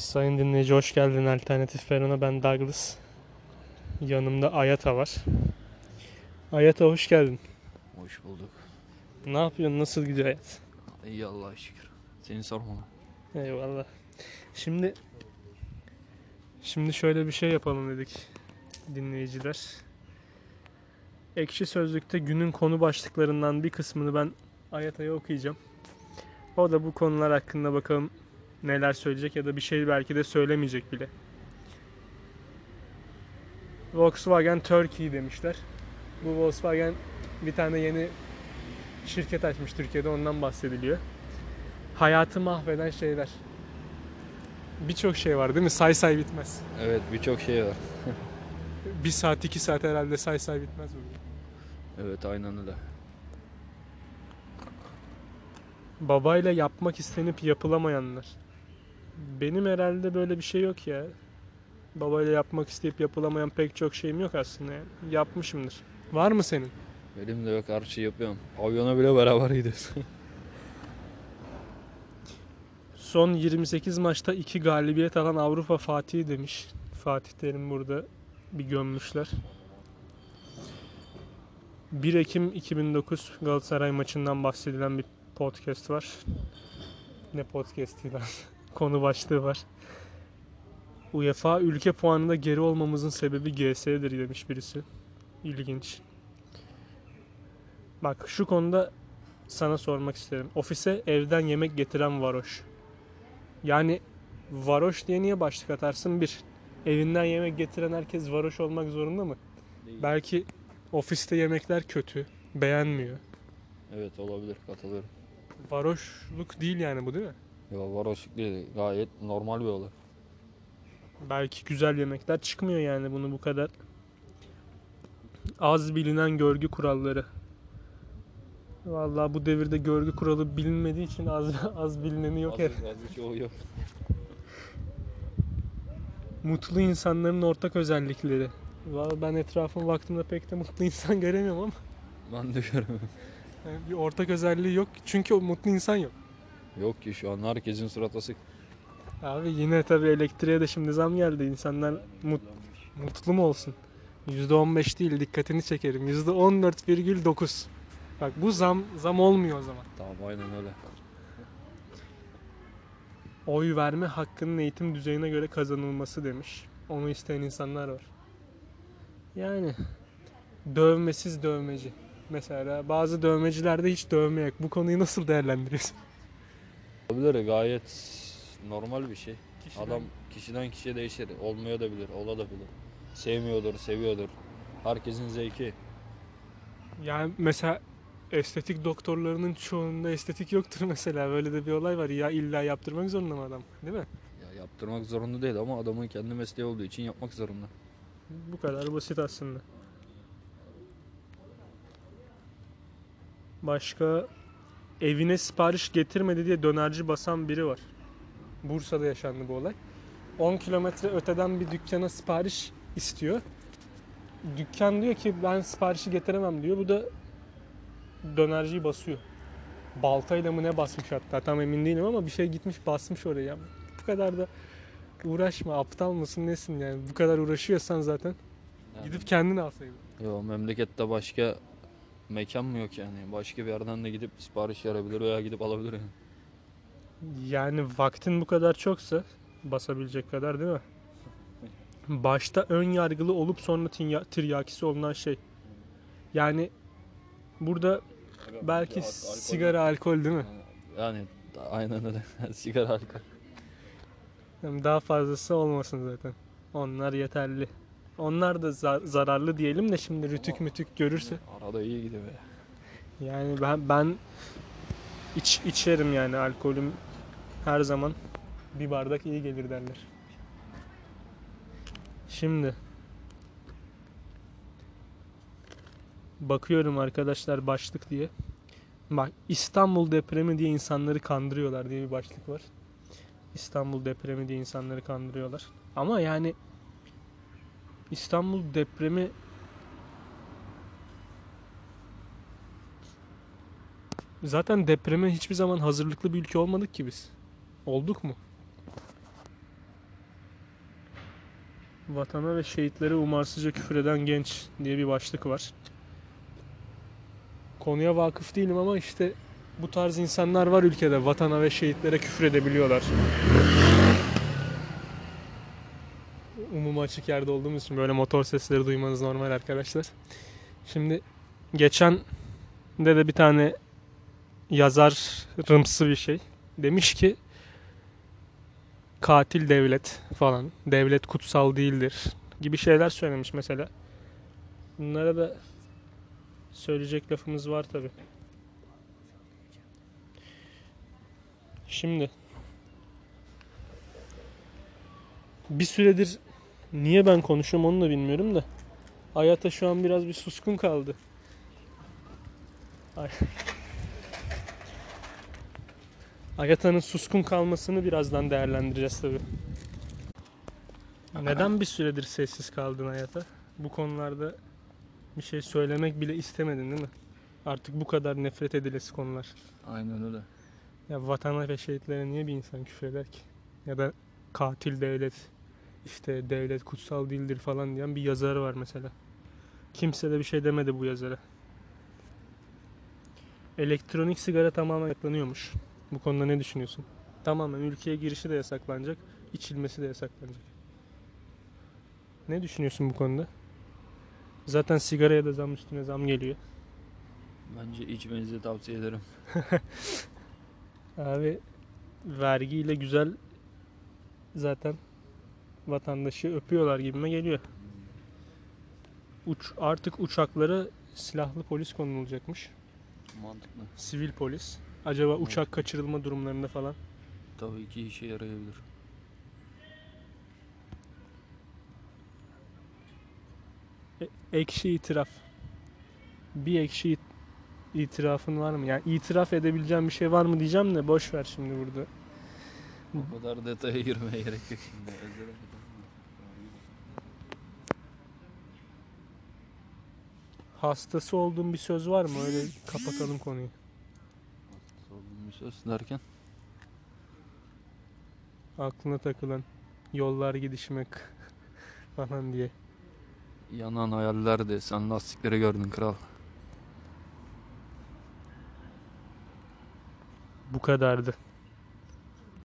Sayın dinleyici hoş geldin Alternatif Peron'a. Ben Douglas. Yanımda Ayata var. Ayata hoş geldin. Hoş bulduk. Ne yapıyorsun? Nasıl gidiyor hayat? İyi Allah'a şükür. Seni sormalı. Eyvallah. Şimdi şöyle bir şey yapalım dedik dinleyiciler. Ekşi Sözlük'te günün konu başlıklarından bir kısmını ben Ayata'ya okuyacağım. O da bu konular hakkında bakalım neler söyleyecek ya da bir şey belki de söylemeyecek bile. Volkswagen Turkey demişler. Bu Volkswagen bir tane yeni şirket açmış Türkiye'de, ondan bahsediliyor. Hayatı mahveden şeyler. Birçok şey var değil mi? Say bitmez. Evet, birçok şey var. 1 saat 2 saat herhalde say bitmez bugün. Evet, aynen öyle. Babayla yapmak istenip yapılamayanlar. Benim herhalde böyle bir şey yok ya. Babayla yapmak isteyip yapılamayan pek çok şeyim yok aslında yani. Yapmışımdır. Var mı senin? Benim de yok, her şeyi yapıyorum. Pavyona bile beraber gidiyoruz. Son 28 maçta 2 galibiyet alan Avrupa Fatih'i demiş. Fatih Terim burada bir gömmüşler. 1 Ekim 2009 Galatasaray maçından bahsedilen bir podcast var. Ne podcast'i lan? Konu başlığı var. UEFA ülke puanında geri olmamızın sebebi GS'dir demiş birisi. İlginç. Bak şu konuda sana sormak isterim. Ofise evden yemek getiren varoş. Yani varoş diye niye başlık atarsın? Bir, evinden yemek getiren herkes varoş olmak zorunda mı? Değil. Belki ofiste yemekler kötü, beğenmiyor. Evet, olabilir, katılıyorum. Varoşluk değil yani bu, değil mi? Ya varoşluk değil, gayet normal bir olay. Belki güzel yemekler çıkmıyor yani, bunu bu kadar. Az bilinen görgü kuralları. Vallahi bu devirde görgü kuralı bilinmediği için az bilineni yok herhalde. Az çoğu yok. Mutlu insanların ortak özellikleri. Vallahi ben etrafım baktığımda pek de mutlu insan göremiyorum ama. Ben de göremiyorum. Yani bir ortak özelliği yok çünkü o mutlu insan yok. Yok ki şu an herkesin suratı asık. Abi yine tabii elektriğe de şimdi zam geldi. İnsanlar mutlu mu olsun? %15 değil, dikkatini çekerim. %14,9. Bak bu zam olmuyor o zaman. Tamam, aynen öyle. Oy verme hakkının eğitim düzeyine göre kazanılması demiş. Onu isteyen insanlar var. Yani dövmesiz dövmeci. Mesela bazı dövmecilerde hiç dövme yok. Bu konuyu nasıl değerlendiriyorsun? Olabilir, gayet normal bir şey. Adam kişiden kişiye değişir. Olmuyor da bilir, ola da bilir. Sevmiyordur, seviyordur. Herkesin zevki. Yani mesela estetik doktorlarının çoğunda estetik yoktur mesela. Böyle de bir olay var. Ya illa yaptırmak zorunda mı adam? Değil mi? Ya yaptırmak zorunda değil ama adamın kendi mesleği olduğu için yapmak zorunda. Bu kadar basit aslında. Başka, evine sipariş getirmedi diye dönerci basan biri var. Bursa'da yaşandı bu olay. 10 kilometre öteden bir dükkana sipariş istiyor. Dükkan diyor ki ben siparişi getiremem diyor. Bu da dönerciyi basıyor. Baltayla mı ne basmış hatta, tam emin değilim ama bir şey gitmiş basmış oraya. Bu kadar da uğraşma, aptal mısın nesin yani, bu kadar uğraşıyorsan zaten yani, gidip kendini alsaydın. Yo, memlekette başka mekan mı yok yani, başka bir yerden de gidip sipariş verebilir veya gidip alabilir yani. Yani vaktin bu kadar çoksa basabilecek kadar, değil mi? Başta ön yargılı olup sonra tiryakisi olunan şey. Yani burada belki sigara, alkol değil mi? Yani aynen öyle. Sigara, alkol. Yani daha fazlası olmasın zaten. Onlar yeterli. Onlar da zararlı diyelim de şimdi rütük ama mütük görürse. Arada iyi gidiyor be. Yani ben içerim yani, alkolüm her zaman bir bardak iyi gelir derler. Şimdi bakıyorum arkadaşlar başlık diye. Bak, İstanbul depremi diye insanları kandırıyorlar diye bir başlık var. İstanbul depremi diye insanları kandırıyorlar. Ama yani İstanbul depremi zaten, depreme hiçbir zaman hazırlıklı bir ülke olmadık ki biz. Olduk mu? Vatana ve şehitlere umarsızca küfreden genç diye bir başlık var. Konuya vakıf değilim ama işte bu tarz insanlar var ülkede. Vatana ve şehitlere küfredebiliyorlar. Umuma açık yerde olduğumuz için böyle motor sesleri duymanız normal arkadaşlar. Şimdi geçen de bir tane yazarımsı bir şey demiş ki katil devlet falan, devlet kutsal değildir gibi şeyler söylemiş mesela. Bunlara da söyleyecek lafımız var tabii. Şimdi bir süredir niye ben konuşuyorum onu da bilmiyorum da Ayata şu an biraz bir suskun kaldı. Ayata'nın suskun kalmasını birazdan değerlendireceğiz tabii. Neden bir süredir sessiz kaldın Ayata? Bu konularda bir şey söylemek bile istemedin değil mi? Artık bu kadar nefret edilesi konular. Aynen öyle. Ya vatana ve şehitlere niye bir insan küfreder ki? Ya da katil devlet, işte devlet kutsal değildir falan diyen bir yazarı var mesela. Kimse de bir şey demedi bu yazara. Elektronik sigara tamamen yasaklanıyormuş. Bu konuda ne düşünüyorsun? Tamamen ülkeye girişi de yasaklanacak, içilmesi de yasaklanacak. Ne düşünüyorsun bu konuda? Zaten sigaraya da zam üstüne zam geliyor. Bence içmenizi tavsiye ederim. Abi vergiyle güzel zaten vatandaşı öpüyorlar gibime geliyor. Artık uçaklara silahlı polis konulacakmış. Mantıklı. Sivil polis. Acaba uçak kaçırılma durumlarında falan? Tabii ki işe yarayabilir. Ekşi itiraf. Bir ekşi itirafın var mı? Yani itiraf edebileceğim bir şey var mı diyeceğim de boş ver şimdi burada. O kadar detaya girmeye gerek yok şimdi. Hastası olduğun bir söz var mı? Öyle kapatalım konuyu. Söz derken aklına takılan yollar gidişmek falan diye. Yanan hayaller de sen lastikleri gördün kral. Bu kadardı.